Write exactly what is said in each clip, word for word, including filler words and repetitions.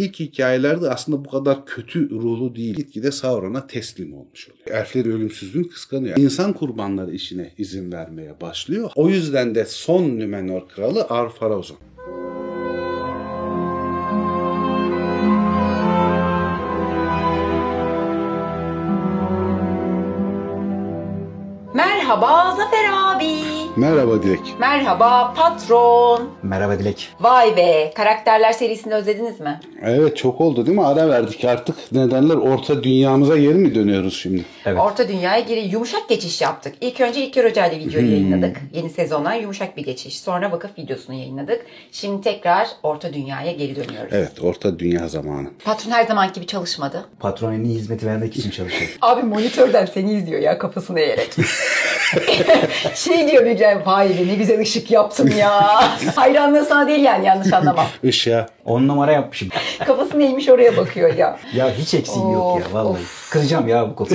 ilk hikayelerde aslında bu kadar kötü ruhlu değil. Gitgide Sauron'a teslim olmuş oluyor. Elfler ölümsüzlüğünü kıskanıyor. İnsan kurbanları işine izin vermeye başlıyor. O yüzden de son Numenor kralı Ar-Pharazôn. Merhaba Zafer abi. Merhaba Dilek. Merhaba patron. Merhaba Dilek. Vay be, karakterler serisini özlediniz mi? Evet, çok oldu değil mi? Ara verdik artık. Nedenler orta dünyamıza geri mi dönüyoruz şimdi? Evet. Orta dünyaya geri yumuşak geçiş yaptık. İlk önce İlker Hoca ile videoyu hmm. yayınladık. Yeni sezonlar yumuşak bir geçiş. Sonra vakıf videosunu yayınladık. Şimdi tekrar orta dünyaya geri dönüyoruz. Evet, orta dünya zamanı. Patron her zamanki gibi çalışmadı. Patron en iyi hizmeti vermek için çalışıyor. Abi monitörden seni izliyor ya, kafasını eğerek. Şey diyor bir Cem, hayır ne güzel ışık yaptım ya. Hayranlığı sana değil yani, yanlış anlama. Işığa on numara yapmışım. Kafası neymiş oraya bakıyor ya. Ya hiç eksiğim of, yok ya vallahi. Of. Kıracağım ya bu konuyu.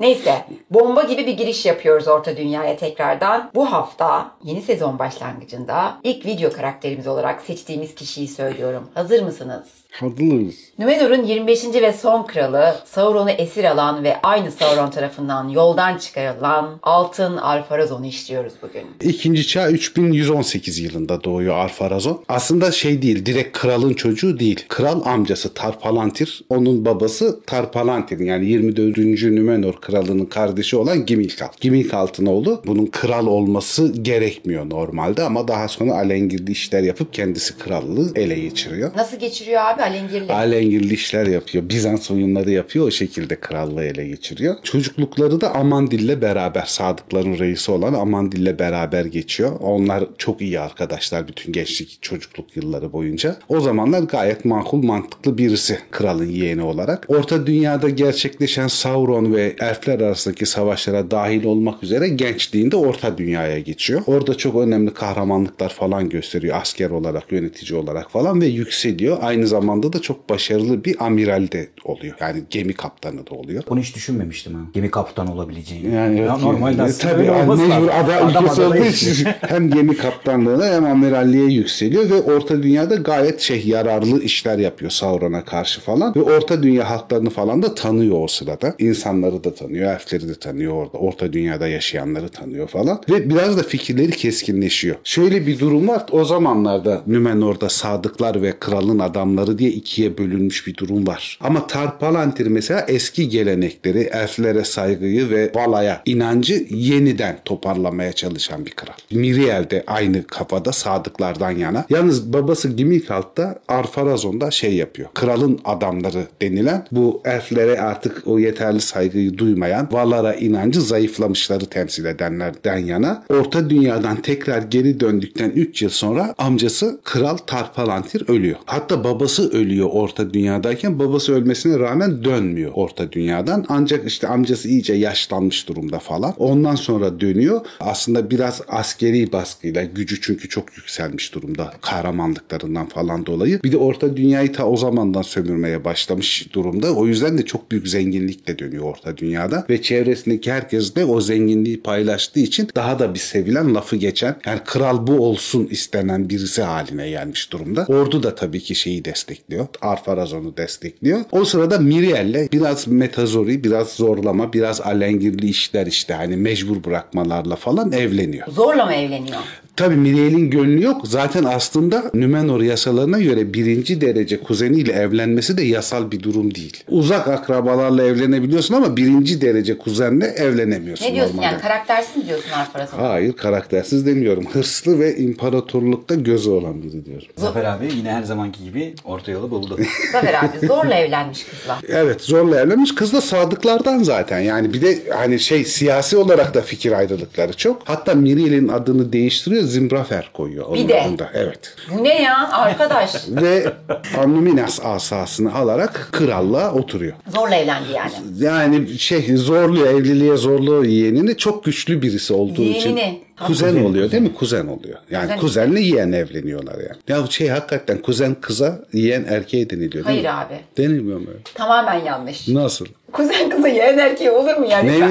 Neyse, bomba gibi bir giriş yapıyoruz orta dünyaya tekrardan. Bu hafta yeni sezon başlangıcında ilk video karakterimiz olarak seçtiğimiz kişiyi söylüyorum. Hazır mısınız? Hazırız. Numenor'un yirmi beşinci ve son kralı, Sauron'u esir alan ve aynı Sauron tarafından yoldan çıkarılan Altın Ar-Pharazôn'u işliyoruz bugün. İkinci çağ üç bin yüz on sekiz yılında doğuyor Ar-Pharazôn. Aslında şey değil, direkt kralın çocuğu değil. Kral amcası Tar-Palantir, onun babası Tar-Palantir'in yani yirmi dördüncü Numenor kralının kardeşi olan Gimilkalt. Gimilkalt'ın oğlu. Bunun kral olması gerekmiyor normalde ama daha sonra alengirli işler yapıp kendisi krallığı ele geçiriyor. Nasıl geçiriyor abi? Alengirli. Alengirli işler yapıyor. Bizans oyunları yapıyor. O şekilde krallığı ele geçiriyor. Çocuklukları da Amandil'le beraber, sadıkların reisi olan Amandil'le beraber geçiyor. Onlar çok iyi arkadaşlar bütün gençlik, çocukluk yılları boyunca. O zamanlar gayet makul, mantıklı birisi kralın yeğeni olarak. Orta dünyada gerçekleşen Sauron ve elfler arasındaki savaşlara dahil olmak üzere gençliğinde orta dünyaya geçiyor. Orada çok önemli kahramanlıklar falan gösteriyor. Asker olarak, yönetici olarak falan ve yükseliyor. Aynı zamanda da çok başarılı bir amiral de oluyor. Yani gemi kaptanı da oluyor. Bunu hiç düşünmemiştim ha. Gemi kaptanı olabileceğini. Yani evet, ya normalde yani, tabii mecbur ada ülkesi olduğu için hem gemi kaptanlığına hem amiralliğe yükseliyor ve orta dünyada gayet şey yararlı işler yapıyor Sauron'a karşı falan ve orta dünya halklarını falan da tanıyor o sırada. İnsanları da tanıyor, elfleri de tanıyor orada. Orta dünyada yaşayanları tanıyor falan ve biraz da fikirleri keskinleşiyor. Şöyle bir durum var. O zamanlarda Numenor'da sadıklar ve kralın adamları diye ikiye bölünmüş bir durum var. Ama Tar-Palantir mesela eski gelenekleri, elflere saygıyı ve Vala'ya inancı yeniden toparlamaya çalışan bir kral. Miriel de aynı kafada, sadıklardan yana. Yalnız babası Gimilkalt da Ar-Pharazôn'da şey yapıyor. Kralın adamları denilen bu elflere artık o yeterli saygıyı duymayan, Valar'a inancı zayıflamışları temsil edenlerden yana. Orta dünyadan tekrar geri döndükten üç yıl sonra amcası kral Tar-Palantir ölüyor. Hatta babası ölüyor orta dünyadayken, babası ölmesine rağmen dönmüyor orta dünyadan. Ancak işte amcası iyice yaşlanmış durumda falan. Ondan sonra dönüyor. Aslında biraz askeri baskıyla, gücü çünkü çok yükselmiş durumda kahramanlıklarından falan dolayı. Bir de orta dünyayı ta o zamandan sömürmeye başlamış durumda. O yüzden de çok büyük zenginlikle dönüyor orta dünyada ve çevresindeki herkes de o zenginliği paylaştığı için daha da bir sevilen, lafı geçen, yani kral bu olsun istenen birisi haline gelmiş durumda. Ordu da tabii ki şeyi destekliyor. Ar-Pharazôn'u destekliyor. O sırada Miriel'le biraz metazori, biraz zorlama, biraz alengirli işler işte hani mecbur bırakmalarla falan evleniyor. Zorla mı evleniyor? Tabii Miriel'in gönlü yok. Zaten aslında Numenor yasalarına göre birinci derece kuzeniyle evlenmesi de yasal bir durum değil. Uzak akrabalarla evlenebiliyorsun ama birinci derece kuzenle evlenemiyorsun. Ne diyorsun normalde. Yani karaktersiz diyorsun Ar-Pharazôn'a? Hayır, karaktersiz demiyorum. Hırslı ve imparatorlukta gözü olan biri diyorum. Zafer abi yine her zamanki gibi orta yolu buldu. Zafer abi zorla evlenmiş kızla. Evet, zorla evlenmiş kızla, sadıklardan zaten. Yani bir de hani şey siyasi olarak da fikir ayrılıkları çok. Hatta Miriel'in adını değiştiriyor. Zimbrafer koyuyor onun adında. Evet. Bu ne ya arkadaş? Ve Annuminas asasını alarak kralla oturuyor. Zorla evlendi yani. Yani şey zorluyor, evliliğe zorluyor yeğenini. Çok güçlü birisi olduğu yeğenini. için. Yeğenini. Kuzen, kuzen oluyor kuzen. Değil mi? Kuzen oluyor. Yani kuzen. kuzenle yeğen evleniyorlar yani. Ya şey hakikaten kuzen kıza, yeğen erkeğe deniliyor. Hayır değil mi? Abi. Denilmiyor mu? Tamamen yanlış. Nasıl? Kuzen kıza yeğen erkeğe olur mu yani? Ne?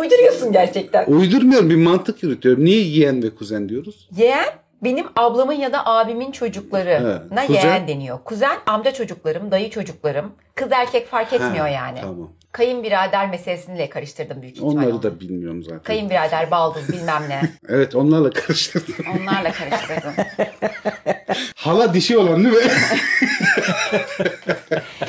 Uyduruyorsun gerçekten. Uydurmuyorum, bir mantık yürütüyorum. Niye yeğen ve kuzen diyoruz? Yeğen benim ablamın ya da abimin çocuklarına evet. yeğen deniyor. Kuzen, amca çocuklarım, dayı çocuklarım. Kız erkek fark etmiyor ha, yani. Tamam. Kayınbirader meselesiyle karıştırdım büyük ihtimalle. Onları da bilmiyorum zaten. Kayınbirader, baldız bilmem ne. Evet, onlarla karıştırdım. Onlarla karıştırdım. Hala dişi olan değil mi?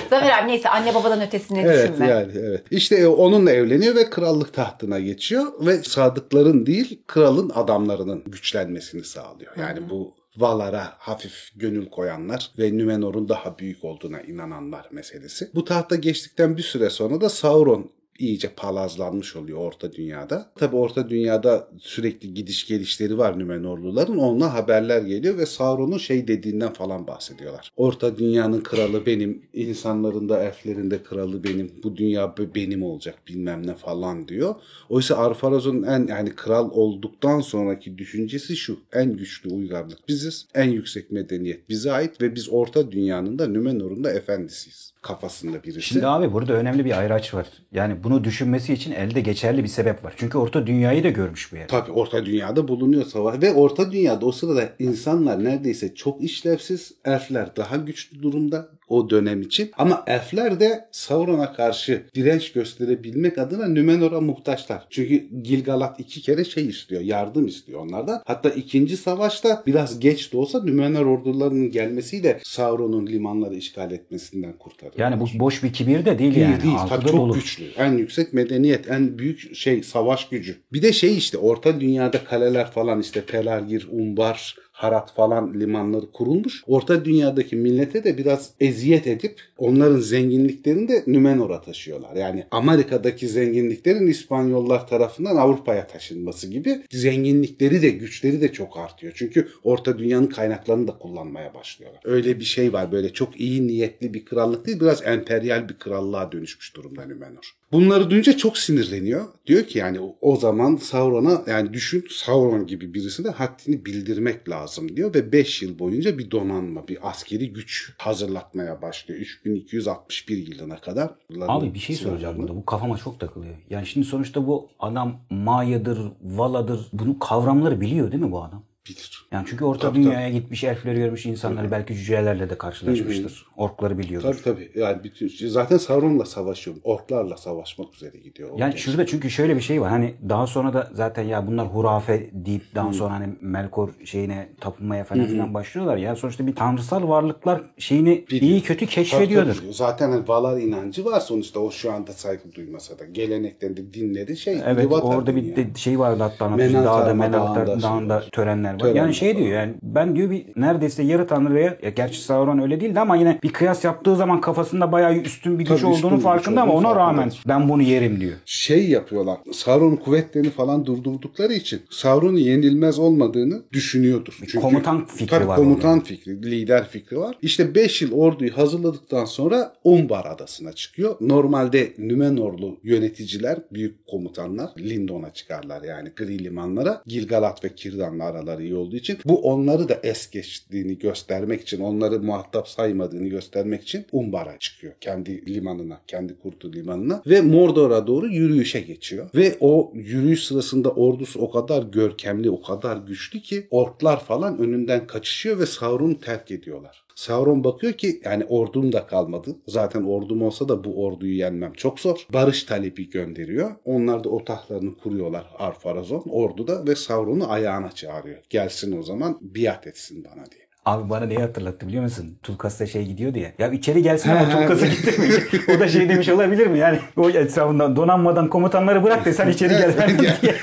Zafer abi neyse anne babadan ötesini evet, düşünme. Yani, evet. İşte onunla evleniyor ve krallık tahtına geçiyor ve sadıkların değil kralın adamlarının güçlenmesini sağlıyor. Yani Hı-hı. bu Valar'a hafif gönül koyanlar ve Nümenor'un daha büyük olduğuna inananlar meselesi. Bu tahta geçtikten bir süre sonra da Sauron iyice palazlanmış oluyor Orta Dünya'da. Tabii Orta Dünya'da sürekli gidiş gelişleri var Nümenorluların. Onunla haberler geliyor ve Sauron'un şey dediğinden falan bahsediyorlar. Orta Dünya'nın kralı benim, insanların da elflerin de kralı benim, bu dünya benim olacak bilmem ne falan diyor. Oysa Arfarazon'un en yani kral olduktan sonraki düşüncesi şu: en güçlü uygarlık biziz, en yüksek medeniyet bize ait ve biz Orta Dünya'nın da Nümenor'un da efendisiyiz kafasında birisi. Şimdi abi burada önemli bir ayraç var. Yani bunu düşünmesi için elde geçerli bir sebep var. Çünkü Orta Dünya'yı da görmüş bir yer. Tabii Orta Dünya'da bulunuyor savaş. Ve Orta Dünya'da o sırada insanlar neredeyse çok işlevsiz. Elfler daha güçlü durumda o dönem için. Ama elfler de Sauron'a karşı direnç gösterebilmek adına Nümenor'a muhtaçlar. Çünkü Gilgalad iki kere şey istiyor, yardım istiyor onlardan. Hatta ikinci savaşta biraz geç de olsa Nümenor ordularının gelmesiyle Sauron'un limanları işgal etmesinden kurtarıyor. Yani bu boş bir kibir de değil, değil yani. Değil. Tabii çok dolu. Güçlü. En yüksek medeniyet, en büyük şey savaş gücü. Bir de şey işte Orta Dünya'da kaleler falan işte Pelargir, Umbar, Harat falan limanları kurulmuş. Orta Dünya'daki millete de biraz eziyet edip onların zenginliklerini de Nümenor'a taşıyorlar. Yani Amerika'daki zenginliklerin İspanyollar tarafından Avrupa'ya taşınması gibi zenginlikleri de güçleri de çok artıyor. Çünkü Orta Dünya'nın kaynaklarını da kullanmaya başlıyorlar. Öyle bir şey var, böyle çok iyi niyetli bir krallık değil, biraz emperyal bir krallığa dönüşmüş durumda Nümenor. Bunları duyunca çok sinirleniyor. Diyor ki yani o zaman Sauron'a yani düşün Sauron gibi birisine haddini bildirmek lazım diyor ve beş yıl boyunca bir donanma, bir askeri güç hazırlatmaya başlıyor. üç bin iki yüz altmış bir yılına kadar. Abi bir şey soracağım burada. Bu kafama çok takılıyor. Yani şimdi sonuçta bu adam Maya'dır, Valadır. Bunun kavramları biliyor değil mi bu adam? Bilir. Yani çünkü Orta tabii, Dünya'ya tabii. gitmiş, elfleri görmüş insanları, belki cücelerle de karşılaşmıştır. Hı hı. Orkları biliyordur. Tabii tabii. Yani bütün zaten Sauron'la savaşıyor. Orklarla savaşmak üzere gidiyor. Yani genç. Şurada çünkü şöyle bir şey var. Hani daha sonra da zaten ya bunlar hurafe deyip daha hı. sonra hani Melkor şeyine tapınmaya falan hı hı. filan başlıyorlar. Yani sonuçta bir tanrısal varlıklar şeyini bilir. İyi kötü keşfediyordur. Tabii, tabii. Zaten hani Valar inancı var sonuçta, o şu anda saygı duymasa da gelenekten de dinleri şey. Evet, orada bir de şey vardı hatta hani dağda Menaltar dağında törenler. Tabii. Yani şey diyor yani ben diyor bir neredeyse yarı tanrıya, ya gerçi Sauron öyle değildi ama yine bir kıyas yaptığı zaman kafasında bayağı üstün bir güç Tabii, olduğunu farkında ama ona rağmen ben bunu yerim diyor. Şey yapıyorlar, Sauron'un kuvvetlerini falan durdurdukları için Sauron'un yenilmez olmadığını düşünüyordur. Çünkü komutan fikri tabii, var. Komutan yani. fikri, lider fikri var. İşte beş yıl orduyu hazırladıktan sonra Umbar adasına çıkıyor. Normalde Nümenorlu yöneticiler, büyük komutanlar Lindon'a çıkarlar yani gri limanlara. Gilgalad ve Kirdan'la araları iyi olduğu için bu onları da es geçtiğini göstermek için, onları muhatap saymadığını göstermek için Umbar'a çıkıyor. Kendi limanına, kendi kurduğu limanına ve Mordor'a doğru yürüyüşe geçiyor. Ve o yürüyüş sırasında ordusu o kadar görkemli, o kadar güçlü ki orklar falan önünden kaçışıyor ve Sauron'u terk ediyorlar. Sauron bakıyor ki yani ordum da kalmadı. Zaten ordum olsa da bu orduyu yenmem çok zor. Barış talebi gönderiyor. Onlar da otahlarını kuruyorlar Arfarazon orduda ve Sauron'u ayağına çağırıyor. Gelsin o zaman biat etsin bana diye. Abi bana neyi hatırlattı biliyor musun? Tulkas'ta şey gidiyordu ya. Ya içeri gelsin ama Tulkas'a gitmeyecek. O da şey demiş olabilir mi? Yani o etrafından donanmadan komutanları bırak da sen içeri gel. diye.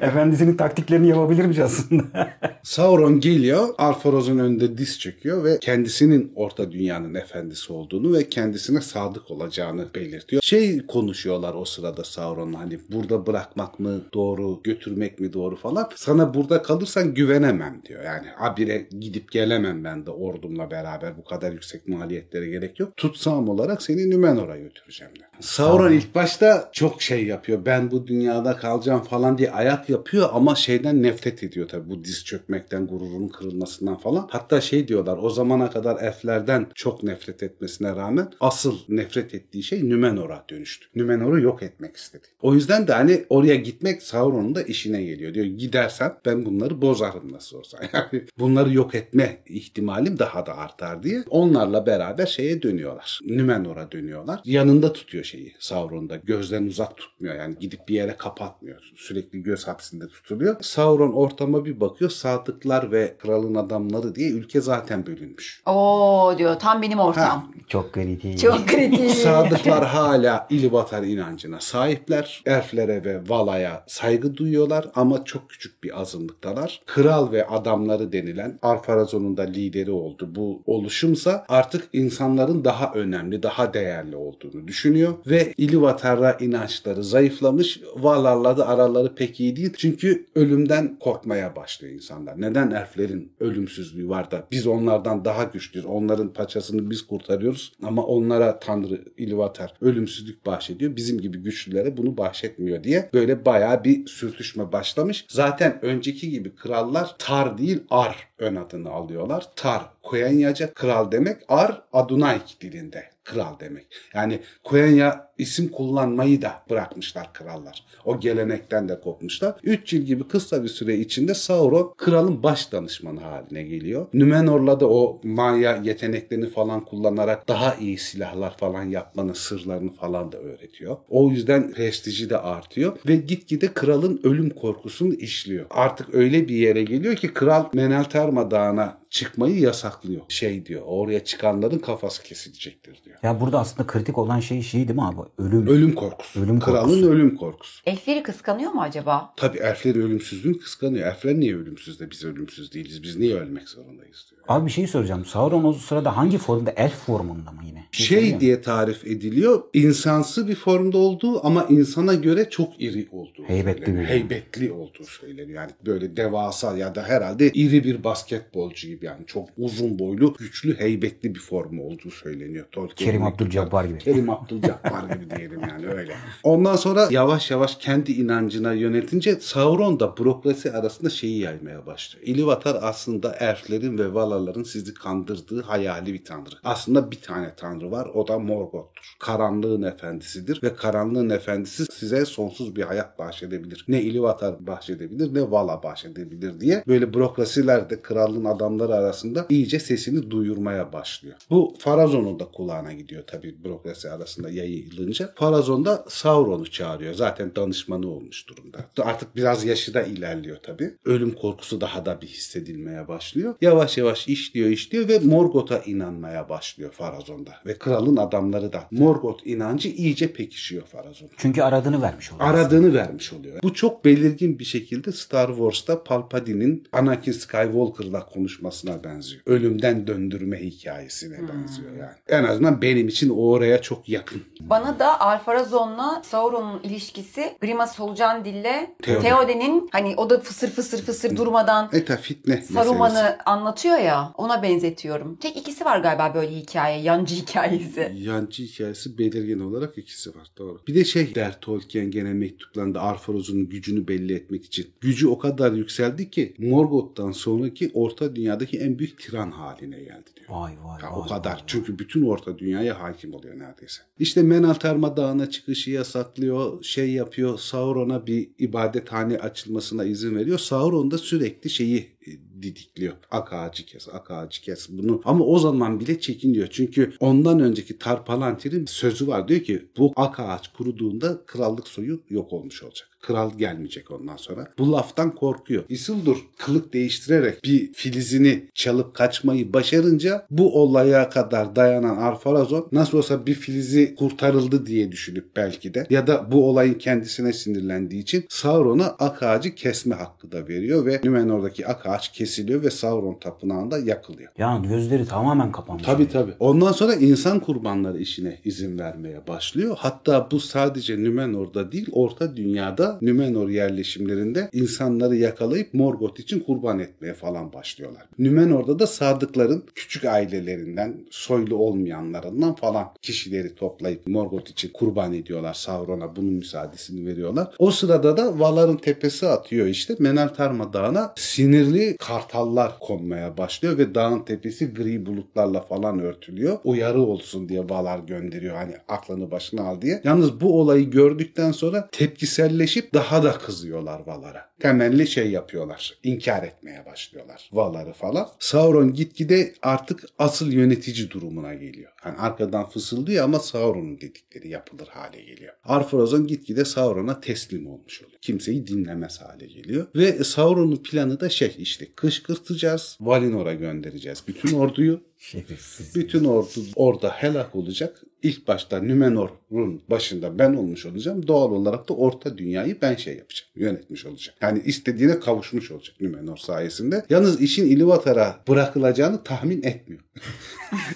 Efendisinin taktiklerini yapabilirmiş aslında. Sauron geliyor. Arfaraz'ın önünde diz çöküyor ve kendisinin Orta Dünya'nın efendisi olduğunu ve kendisine sadık olacağını belirtiyor. Şey konuşuyorlar o sırada Sauron'la, hani burada bırakmak mı doğru, götürmek mi doğru falan. Sana burada kalırsan güvenemem diyor. Yani abire gidip gidip gelemem ben de ordumla beraber. Bu kadar yüksek maliyetlere gerek yok. Tutsağım olarak seni Nümenor'a götüreceğim de. Sauron ilk başta çok şey yapıyor. Ben bu dünyada kalacağım falan diye ayak yapıyor ama şeyden nefret ediyor tabii. Bu diz çökmekten, gururun kırılmasından falan. Hatta şey diyorlar, o zamana kadar elflerden çok nefret etmesine rağmen asıl nefret ettiği şey Nümenor'a dönüştü. Nümenor'u yok etmek istedi. O yüzden de hani oraya gitmek Sauron'un da işine geliyor. Diyor gidersen ben bunları bozarım nasıl olsa. Yani bunları yok etme ihtimalim daha da artar diye. Onlarla beraber şeye dönüyorlar. Nümenor'a dönüyorlar. Yanında tutuyor şeyi Sauron'da. Gözden uzak tutmuyor. Yani gidip bir yere kapatmıyor. Sürekli göz hapsinde tutuluyor. Sauron ortama bir bakıyor. Sadıklar ve kralın adamları diye ülke zaten bölünmüş. Oo diyor, tam benim ortam. Ha. Çok kritik. Çok kritik. Sadıklar hala İlvatar inancına sahipler. Elflere ve Vala'ya saygı duyuyorlar ama çok küçük bir azınlıktalar. Kral ve adamları denilen Arpharazon'un da lideri oldu. Bu oluşumsa artık insanların daha önemli, daha değerli olduğunu düşünüyor ve İlvatar'a inançları zayıflamış. Valarla da araları pek iyi değil. Çünkü ölümden korkmaya başlıyor insanlar. Neden elflerin ölümsüzlüğü var da biz onlardan daha güçlüyüz. Onların paçasını biz kurtarıyoruz ama onlara Tanrı İlvatar ölümsüzlük bahşediyor. Bizim gibi güçlülere bunu bahşetmiyor diye böyle bayağı bir sürtüşme başlamış. Zaten önceki gibi krallar Tar değil Ar ön adını alıyorlar. Tar Kuenyaca kral demek, Ar Adunaik dilinde kral demek. Yani Kuenya isim kullanmayı da bırakmışlar krallar. O gelenekten de kopmuşlar. üç yıl gibi kısa bir süre içinde Sauron kralın baş danışmanı haline geliyor. Nümenor'la da o maya yeteneklerini falan kullanarak daha iyi silahlar falan yapmanın sırlarını falan da öğretiyor. O yüzden prestiji de artıyor ve gitgide kralın ölüm korkusunu işliyor. Artık öyle bir yere geliyor ki kral Meneltarma Dağı'na çıkmayı yasaklıyor. Şey diyor, oraya çıkanların kafası kesilecektir diyor. Ya burada aslında kritik olan şey şey değil mi abi? Ölüm. Ölüm korkusu. Ölüm Kralın korkusu. Ölüm korkusu. Elfleri kıskanıyor mu acaba? Tabii elfleri ölümsüzlüğünü kıskanıyor. Elfler niye ölümsüz de biz ölümsüz değiliz? Biz niye ölmek zorundayız diyor. Abi bir şey soracağım. Sauron o sırada hangi formda? Elf formunda mı yine? Şey, şey diye tarif ediliyor. İnsansı bir formda olduğu ama insana göre çok iri olduğu. Heybetli söyleniyor. Heybetli olduğu söyleniyor. Yani böyle devasa ya da herhalde iri bir basketbolcu gibi. Yani çok uzun boylu, güçlü, heybetli bir formu olduğu söyleniyor. Tolkien Kerim Abdülcabbar gibi. Kerim Abdülcabbar gibi diyelim yani öyle. Ondan sonra yavaş yavaş kendi inancına yönetince Sauron da bürokrasi arasında şeyi yaymaya başlıyor. İlvatar aslında elflerin ve Valarların sizi kandırdığı hayali bir tanrı. Aslında bir tane tanrı var, o da Morgoth'tur. Karanlığın efendisidir ve karanlığın efendisi size sonsuz bir hayat bahşedebilir. Ne İlvatar bahşedebilir ne Vala bahşedebilir diye böyle bürokrasiler de krallığın adamları arasında iyice sesini duyurmaya başlıyor. Bu Farazon'un da kulağına gidiyor tabii bürokrasi arasında yayılınca. Farazon da Sauron'u çağırıyor. Zaten danışmanı olmuş durumda. Artık biraz yaşı da ilerliyor tabii. Ölüm korkusu daha da bir hissedilmeye başlıyor. Yavaş yavaş işliyor işliyor ve Morgoth'a inanmaya başlıyor Farazon'da. Ve kralın adamları da. Morgoth inancı iyice pekişiyor Farazon'da. Çünkü aradığını vermiş oluyor. Aradığını aslında. vermiş oluyor. Bu çok belirgin bir şekilde Star Wars'ta Palpatine'in Anakin Skywalker'la konuşması benziyor. Ölümden döndürme hikayesine hmm. benziyor yani. En azından benim için oraya çok yakın. Bana da Alfarazon'la Sauron'un ilişkisi Grima Solucan dille Theoden'in hani o da fısır fısır fısır durmadan Eta fitne Saruman'ı meselesi. Anlatıyor ya, ona benzetiyorum. Tek ikisi var galiba böyle hikaye. Yancı hikayesi. Yancı hikayesi belirgin olarak ikisi var. Doğru. Bir de şey der Tolkien gene mektuplarında Alfarazon'un gücünü belli etmek için. Gücü o kadar yükseldi ki Morgoth'tan sonraki Orta Dünya'daki en büyük tiran haline geldi diyor. Vay vay ya vay. O kadar. Vay. Çünkü bütün Orta Dünya'ya hakim oluyor neredeyse. İşte Meneltarma Dağı'na çıkışı yasaklıyor. Şey yapıyor. Sauron'a bir ibadethane açılmasına izin veriyor. Sauron da sürekli şeyi didikliyor. Ak ağacı kes, ak ağacı kes bunu. Ama o zaman bile çekiniyor. Çünkü ondan önceki Tarpalantin'in sözü var. Diyor ki bu ak ağaç kuruduğunda krallık soyu yok olmuş olacak. Kral gelmeyecek ondan sonra. Bu laftan korkuyor. Isildur kılık değiştirerek bir filizini çalıp kaçmayı başarınca bu olaya kadar dayanan Alfarazon nasıl olsa bir filizi kurtarıldı diye düşünüp belki de ya da bu olayın kendisine sinirlendiği için Sauron'a ak ağacı kesme hakkı da veriyor ve Nümenor'daki ak ağaç kesiliyor ve Sauron tapınağında yakılıyor. Yani gözleri tamamen kapanmış. Tabii yani. Tabii. Ondan sonra insan kurbanları işine izin vermeye başlıyor. Hatta bu sadece Nümenor'da değil, Orta Dünya'da da Numenor yerleşimlerinde insanları yakalayıp Morgoth için kurban etmeye falan başlıyorlar. Numenor'da da sadıkların küçük ailelerinden, soylu olmayanlarından falan kişileri toplayıp Morgoth için kurban ediyorlar. Sauron'a bunun müsaadesini veriyorlar. O sırada da Valar'ın tepesi atıyor işte. Meneltarma Dağı'na sinirli kartallar konmaya başlıyor ve dağın tepesi gri bulutlarla falan örtülüyor. Uyarı olsun diye Valar gönderiyor. Hani aklını başına al diye. Yalnız bu olayı gördükten sonra tepkiselleşip daha da kızıyorlar Valar'a. Temelli şey yapıyorlar. İnkar etmeye başlıyorlar Valar'ı falan. Sauron gitgide artık asıl yönetici durumuna geliyor. Hani arkadan fısıldıyor ama Sauron'un dedikleri yapılır hale geliyor. Arpharazon gitgide Sauron'a teslim olmuş oluyor. Kimseyi dinlemez hale geliyor. Ve Sauron'un planı da şey işte kışkırtacağız, Valinor'a göndereceğiz bütün orduyu. Şerefsiz. Bütün ordu orada helak olacak. İlk başta Numenor'un başında ben olmuş olacağım. Doğal olarak da orta dünyayı ben şey yapacağım, yönetmiş olacağım. Yani istediğine kavuşmuş olacak Numenor sayesinde. Yalnız işin İlúvatar'a bırakılacağını tahmin etmiyor.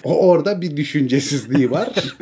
O orada bir düşüncesizliği var.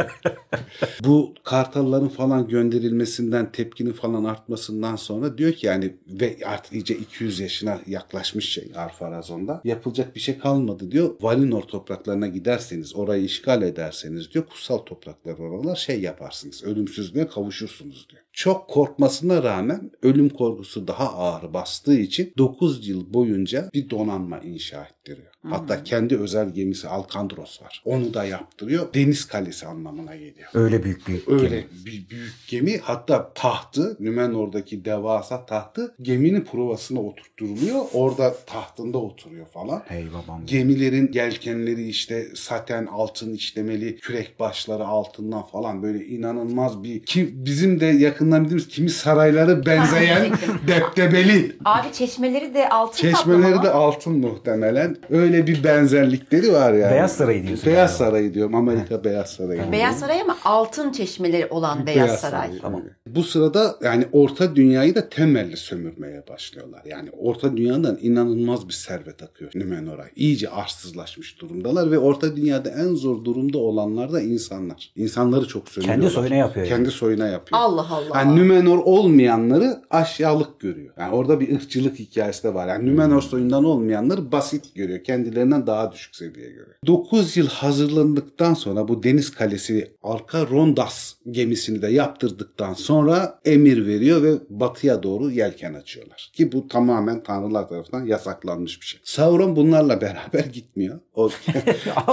Bu kartalların falan gönderilmesinden, tepkinin falan artmasından sonra diyor ki yani ve artık iyice iki yüz yaşına yaklaşmış şey Arpharazon'da. Yapılacak bir şey kalmadı diyor. Valinor topraklarına giderseniz, orayı işgal ederseniz diyor, kutsal topraklar oralar şey yaparsınız, ölümsüzlüğe kavuşursunuz diyor. Çok korkmasına rağmen ölüm korkusu daha ağır bastığı için dokuz yıl boyunca bir donanma inşa ettiriyor. Hmm. Hatta kendi özel gemisi Alkandros var. Onu da yaptırıyor. Deniz kalesi anlamına geliyor. Öyle büyük bir Öyle gemi. Öyle bir büyük gemi. Hatta tahtı, Numenor'daki devasa tahtı geminin provasına oturtturuluyor. Orada tahtında oturuyor falan. Hey babam. Gemilerin gelkenleri işte saten altın işlemeli, kürek başları altından falan böyle inanılmaz bir ki bizim de yakın bildiğimiz kimi saraylara benzeyen deptebeli. Abi çeşmeleri de altın Çeşmeleri de altın muhtemelen. Öyle bir benzerlikleri var yani. Beyaz Sarayı diyorsun. Beyaz yani. Sarayı diyorum. Amerika Beyaz Sarayı. Beyaz Saray ama altın çeşmeleri olan Beyaz, Beyaz Saray. Saray. Tamam. Bu sırada yani Orta Dünya'yı da temelli sömürmeye başlıyorlar. Yani Orta Dünya'dan inanılmaz bir servet akıyor Numenor'a. İyice arsızlaşmış durumdalar ve Orta Dünya'da en zor durumda olanlar da insanlar. İnsanları çok sömürüyorlar. Kendi soyuna yapıyor. Kendi yani. soyuna yapıyor. Allah Allah. Yani Numenor olmayanları aşağılık görüyor. Yani orada bir ırkçılık hikayesi de var. Yani Numenor soyundan olmayanları basit görüyor. Kendilerinden daha düşük seviye görüyor. dokuz yıl hazırlandıktan sonra bu deniz kalesi arka Rondas gemisini de yaptırdıktan sonra emir veriyor ve batıya doğru yelken açıyorlar. Ki bu tamamen tanrılar tarafından yasaklanmış bir şey. Sauron bunlarla beraber gitmiyor. O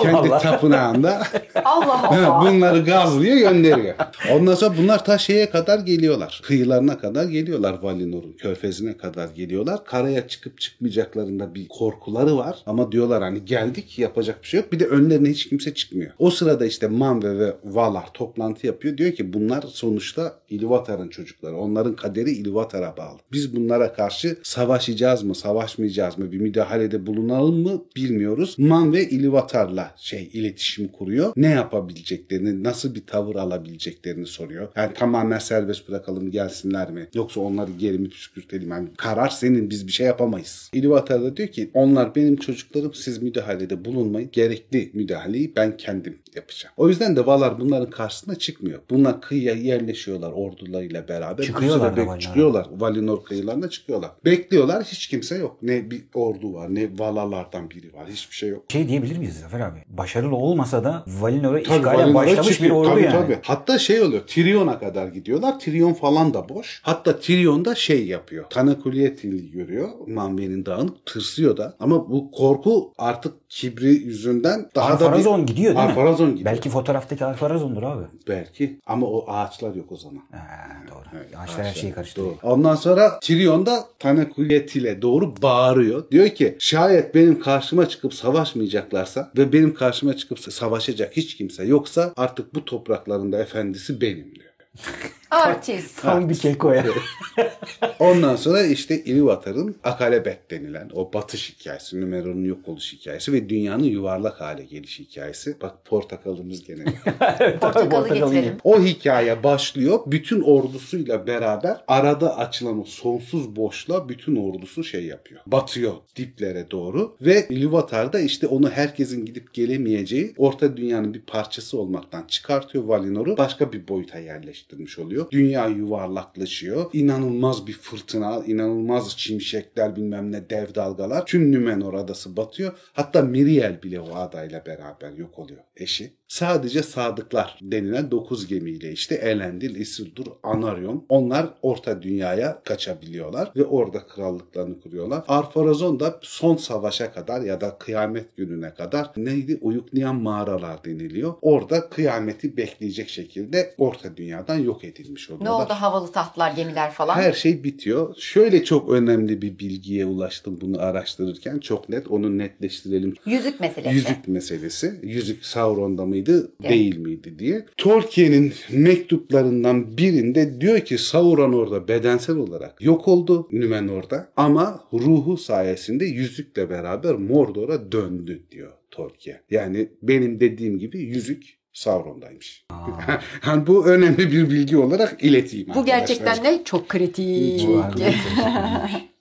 kendi tapınağında Allah Allah. Bunları gazlıyor, gönderiyor. Ondan sonra bunlar ta şeye kadar geliyorlar. Kıyılarına kadar geliyorlar, Valinor'un körfezine kadar geliyorlar. Karaya çıkıp çıkmayacaklarında bir korkuları var. Ama diyorlar hani geldik, yapacak bir şey yok. Bir de önlerine hiç kimse çıkmıyor. O sırada işte Manwë ve Valar toplantı yapıyor. Diyor ki bunlar sonuçta Ilúvatar'ın çocukları. Onların kaderi Ilúvatar'a bağlı. Biz bunlara karşı savaşacağız mı, savaşmayacağız mı, bir müdahalede bulunalım mı bilmiyoruz. Manwë Ilúvatar'la şey iletişim kuruyor. Ne yapabileceklerini, nasıl bir tavır alabileceklerini soruyor. Yani tamamen serbest bırakalım, gelsinler mi? Yoksa onları geri mi püskürtelim? Yani karar senin, biz bir şey yapamayız. Ilúvatar da diyor ki onlar benim çocuklarım, siz müdahalede bulunmayın. Gerekli müdahaleyi ben kendim yapacağım. O yüzden de Valar bunların karşısına çıkmıyor. Bunlar kıyıya yerleşiyorlar ordularıyla beraber. Çıkıyorlar. Bek- çıkıyorlar. Valinor kıyılarına çıkıyorlar. Bekliyorlar. Hiç kimse yok. Ne bir ordu var, ne Valarlardan biri var. Hiçbir şey yok. Şey diyebilir miyiz Zafer abi? Başarılı olmasa da Valinor'a işgale başlamış çıkıyor. bir ordu tabii, yani. Tabii. Hatta şey oluyor. Tyrion'a kadar gidiyor. Tirion falan da boş. Hatta Tirion da şey yapıyor. Tanakuliyet'i görüyor. Manwë'nin dağını tırsıyor da. Ama bu korku artık kibri yüzünden daha Arpharazon da bir... gidiyor değil Arpharazon mi? Gidiyor. Belki fotoğraftaki Arpharazon'dur abi. Belki. Ama o ağaçlar yok o zaman. He, doğru. Evet, ağaçlar, ağaçlar her şeyi karıştırıyor. Doğru. Ondan sonra Tirion da Tanakuliyet'e doğru bağırıyor. Diyor ki şayet benim karşıma çıkıp savaşmayacaklarsa ve benim karşıma çıkıp savaşacak hiç kimse yoksa artık bu toprakların da efendisi benim diyor. Artist. Tam bir keko ya. Ondan sonra işte Ilúvatar'ın Akalebet denilen o batış hikayesi, Numenor'un yok oluş hikayesi ve dünyanın yuvarlak hale gelişi hikayesi. Bak portakalımız gene. Evet, portakalı getirelim. O hikaye başlıyor. Bütün ordusuyla beraber arada açılan o sonsuz boşluğa bütün ordusu şey yapıyor. Batıyor diplere doğru ve Ilúvatar da işte onu herkesin gidip gelemeyeceği orta dünyanın bir parçası olmaktan çıkartıyor Valinor'u. Başka bir boyuta yerleştirmiş oluyor. oluyor. Dünya yuvarlaklaşıyor. İnanılmaz bir fırtına, inanılmaz şimşekler, bilmem ne dev dalgalar. Tüm Nümenor adası batıyor. Hatta Miriel bile o adayla beraber yok oluyor, eşi. Sadece sadıklar denilen dokuz gemiyle işte Elendil, Isildur, Anarion, onlar orta dünyaya kaçabiliyorlar ve orada krallıklarını kuruyorlar. Arpharazon da son savaşa kadar ya da kıyamet gününe kadar neydi? Uyuklayan mağaralar deniliyor. Orada kıyameti bekleyecek şekilde orta dünyadan yok edilmiş oluyorlar. Ne oldu? Havalı tahtlar, gemiler falan. Her şey bitiyor. Şöyle çok önemli bir bilgiye ulaştım bunu araştırırken. Çok net. Onu netleştirelim. Yüzük meselesi. Yüzük meselesi. Yüzük Sauron'da mı mıydı, evet, değil miydi diye. Tolkien'in mektuplarından birinde diyor ki Sauron orada bedensel olarak yok oldu Nümenor'da ama ruhu sayesinde yüzükle beraber Mordor'a döndü diyor Tolkien. Yani benim dediğim gibi yüzük Sauron'daymış. Yani bu önemli bir bilgi olarak ileteyim. Bu arkadaşlar, gerçekten de çok kritik.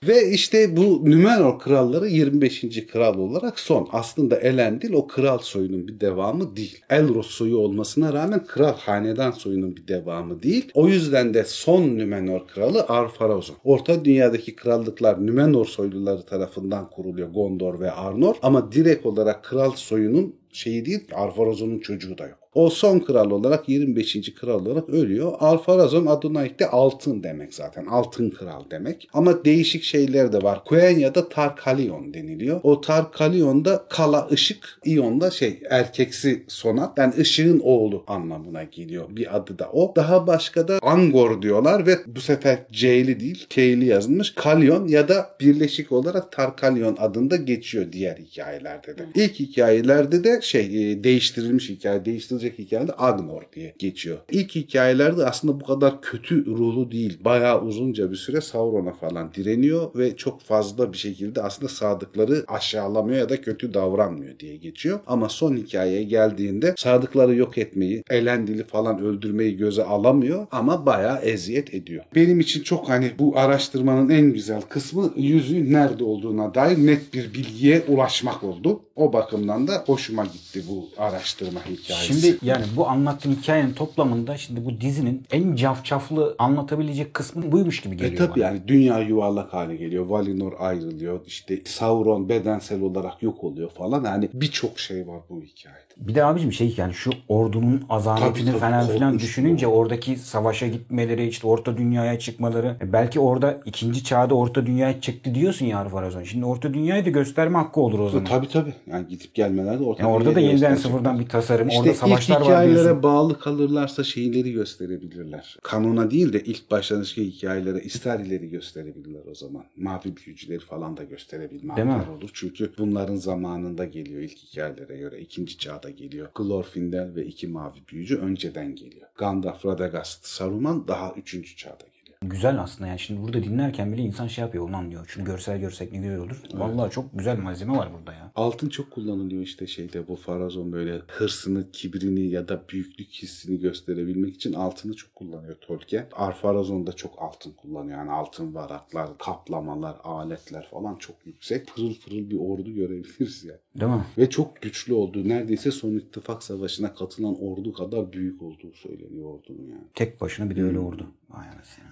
Ve işte bu Nümenor kralları yirmi beşinci kral olarak son. Aslında Elendil o kral soyunun bir devamı değil. Elros soyu olmasına rağmen kral hanedan soyunun bir devamı değil. O yüzden de son Nümenor kralı Arpharazon. Orta dünyadaki krallıklar Nümenor soyluları tarafından kuruluyor, Gondor ve Arnor. Ama direkt olarak kral soyunun şeyi değil, Arpharazon'un çocuğu da yok. O son kral olarak yirmi beşinci kral olarak ölüyor. Arpharazon Adunaik'te altın demek zaten. Altın kral demek. Ama değişik şeyler de var. Quenya'da Tarkalion deniliyor. O Tarkalion'da Kala ışık, İon'da şey erkeksi Sonat. Yani ışığın oğlu anlamına geliyor. Bir adı da o. Daha başka da Angor diyorlar ve bu sefer C'li değil K'li yazılmış. Kalion ya da birleşik olarak Tarkalion adında geçiyor diğer hikayelerde de. İlk hikayelerde de şey değiştirilmiş hikaye. Değiştirilmiş hikayede Agnor diye geçiyor. İlk hikayelerde aslında bu kadar kötü ruhlu değil. Bayağı uzunca bir süre Sauron'a falan direniyor ve çok fazla bir şekilde aslında sadıkları aşağılamıyor ya da kötü davranmıyor diye geçiyor. Ama son hikayeye geldiğinde sadıkları yok etmeyi, Elendil'i falan öldürmeyi göze alamıyor ama bayağı eziyet ediyor. Benim için çok hani bu araştırmanın en güzel kısmı yüzüğün nerede olduğuna dair net bir bilgiye ulaşmak oldu. O bakımdan da hoşuma gitti bu araştırma hikayesi. Şimdi yani bu anlattığım hikayenin toplamında şimdi bu dizinin en cafcaflı anlatabilecek kısmı buymuş gibi geliyor. E tabii yani dünya yuvarlak hale geliyor. Valinor ayrılıyor. İşte Sauron bedensel olarak yok oluyor falan. Yani birçok şey var bu hikayede. Bir de abicim şey yani şu ordunun azametini falan filan düşününce bu. Oradaki savaşa gitmeleri, işte orta dünyaya çıkmaları. E belki orada ikinci çağda orta dünyaya çıktı diyorsun ya Arpharazon. Şimdi orta dünyayı da gösterme hakkı olur o zaman. Tabii tabii. Yani gidip gelmelerde orta yani orada da yeniden sıfırdan bir tasarım. İşte orada savaş. İlk hikayelere bağlı kalırlarsa şeyleri gösterebilirler. Kanona değil de ilk başlangıçtaki hikayelere istarileri gösterebilirler o zaman. Mavi büyücüleri falan da gösterebilmeler olur. Çünkü bunların zamanında geliyor ilk hikayelere göre. İkinci çağda geliyor. Glorfindel ve iki mavi büyücü önceden geliyor. Gandalf, Radagast, Saruman daha üçüncü çağda geliyor. Güzel aslında yani şimdi burada dinlerken bile insan şey yapıyor, ulan diyor şunu görsel görsek ne güzel olur. Evet. Vallahi çok güzel malzeme var burada ya. Altın çok kullanılıyor işte şeyde bu Farazon böyle hırsını, kibrini ya da büyüklük hissini gösterebilmek için altını çok kullanıyor Tolkien. Arpharazon da çok altın kullanıyor yani altın varaklar, kaplamalar, aletler falan çok yüksek. Pırıl pırıl bir ordu görebiliriz ya. Yani. Değil mi? Ve çok güçlü olduğu neredeyse Son İttifak Savaşı'na katılan ordu kadar büyük olduğu söyleniyor ordunun yani. Tek başına bir de öyle hmm. ordu.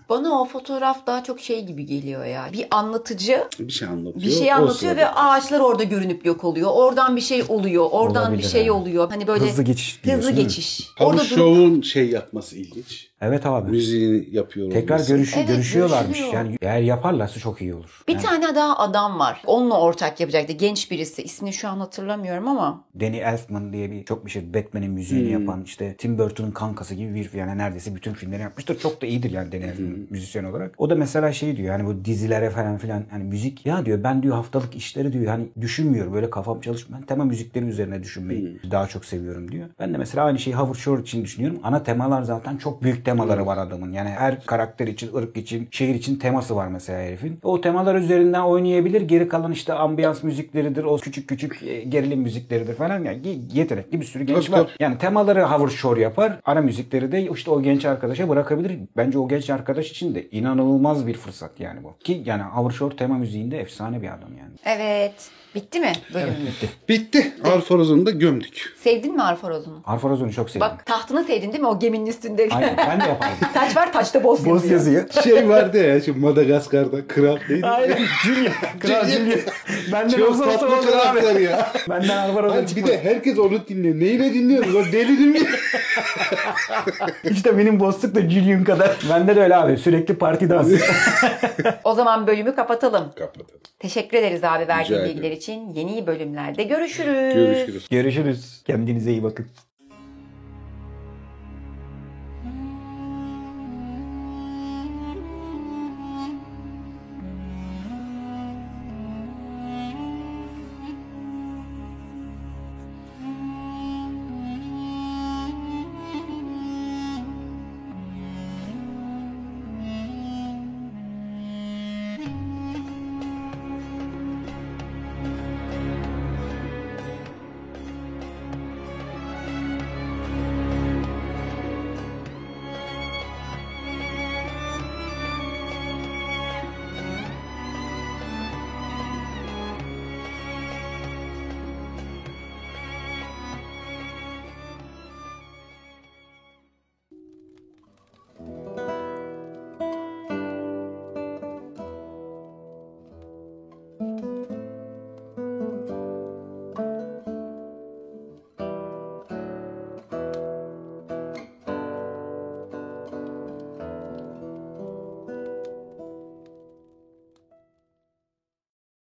Bana o fotoğraf daha çok şey gibi geliyor ya. Bir anlatıcı bir şey anlatıyor, bir şey anlatıyor ve ağaçlar orada görünüp yok oluyor. Oradan bir şey oluyor. Oradan olabilir bir şey yani oluyor. Hani böyle hızlı geçiş. Hızlı geçiş. Orada şovun şey yapması ilginç. Evet abi. Müziğini yapıyor. Tekrar görüşü, evet, görüşüyorlarmış. Görüşüyor. Yani eğer yaparlarsa çok iyi olur. Bir yani tane daha adam var. Onunla ortak yapacaktı. Genç birisi. İsmini şu an hatırlamıyorum ama. Danny Elfman diye bir çok bir şey. Batman'in müziğini hmm. yapan işte Tim Burton'un kankası gibi bir yani neredeyse bütün filmleri yapmıştır. Çok da iyidir yani Danny Elfman hmm. müzisyen olarak. O da mesela şey diyor yani bu dizilere falan filan hani müzik ya diyor ben diyor haftalık işleri diyor hani düşünmüyorum. Böyle kafam çalışmıyor. Ben tema müzikleri üzerine düşünmeyi hmm. daha çok seviyorum diyor. Ben de mesela aynı şeyi Howard Shore için düşünüyorum. Ana temalar zaten çok büyük temaları var adamın. Yani her karakter için, ırk için, şehir için teması var mesela herifin. O temalar üzerinden oynayabilir. Geri kalan işte ambiyans müzikleridir. O küçük küçük gerilim müzikleridir falan. Yani yetenekli bir sürü genç evet, var. Evet. Yani temaları Howard Shore yapar. Ara müzikleri de işte o genç arkadaşa bırakabilir. Bence o genç arkadaş için de inanılmaz bir fırsat yani bu. Ki yani Avrishor tema müziğinde efsane bir adam yani. Evet. Bitti mi bölüm? Evet, bitti. Bitti. Arforoz'unu da gömdük. Sevdin mi Arforoz'unu? Arforoz'unu çok sevdim. Bak tahtını sevdin değil mi o geminin üstünde? Aynen ben de yaparım. Taç var taçta boz yazıyor. Boz yazıyor. Şey vardı ya şu Madagaskar'da kral neydi? Aynen. Julia. Kral Julia. Benden çok tatlı krallar ya. Benden Arforoz'un çıkmadı. Bir de herkes onu dinliyor. Neyle dinliyoruz? O deli dinliyor. İşte benim bozluk da Julia'nın kadar. Bende de öyle abi. Sürekli parti dansı. O zaman bölümü kapatalım. Kapatalım. Teşekkür ederiz abi verdiğin bilgiler için. Yeni bölümlerde görüşürüz. Görüşürüz. Görüşürüz. Kendinize iyi bakın.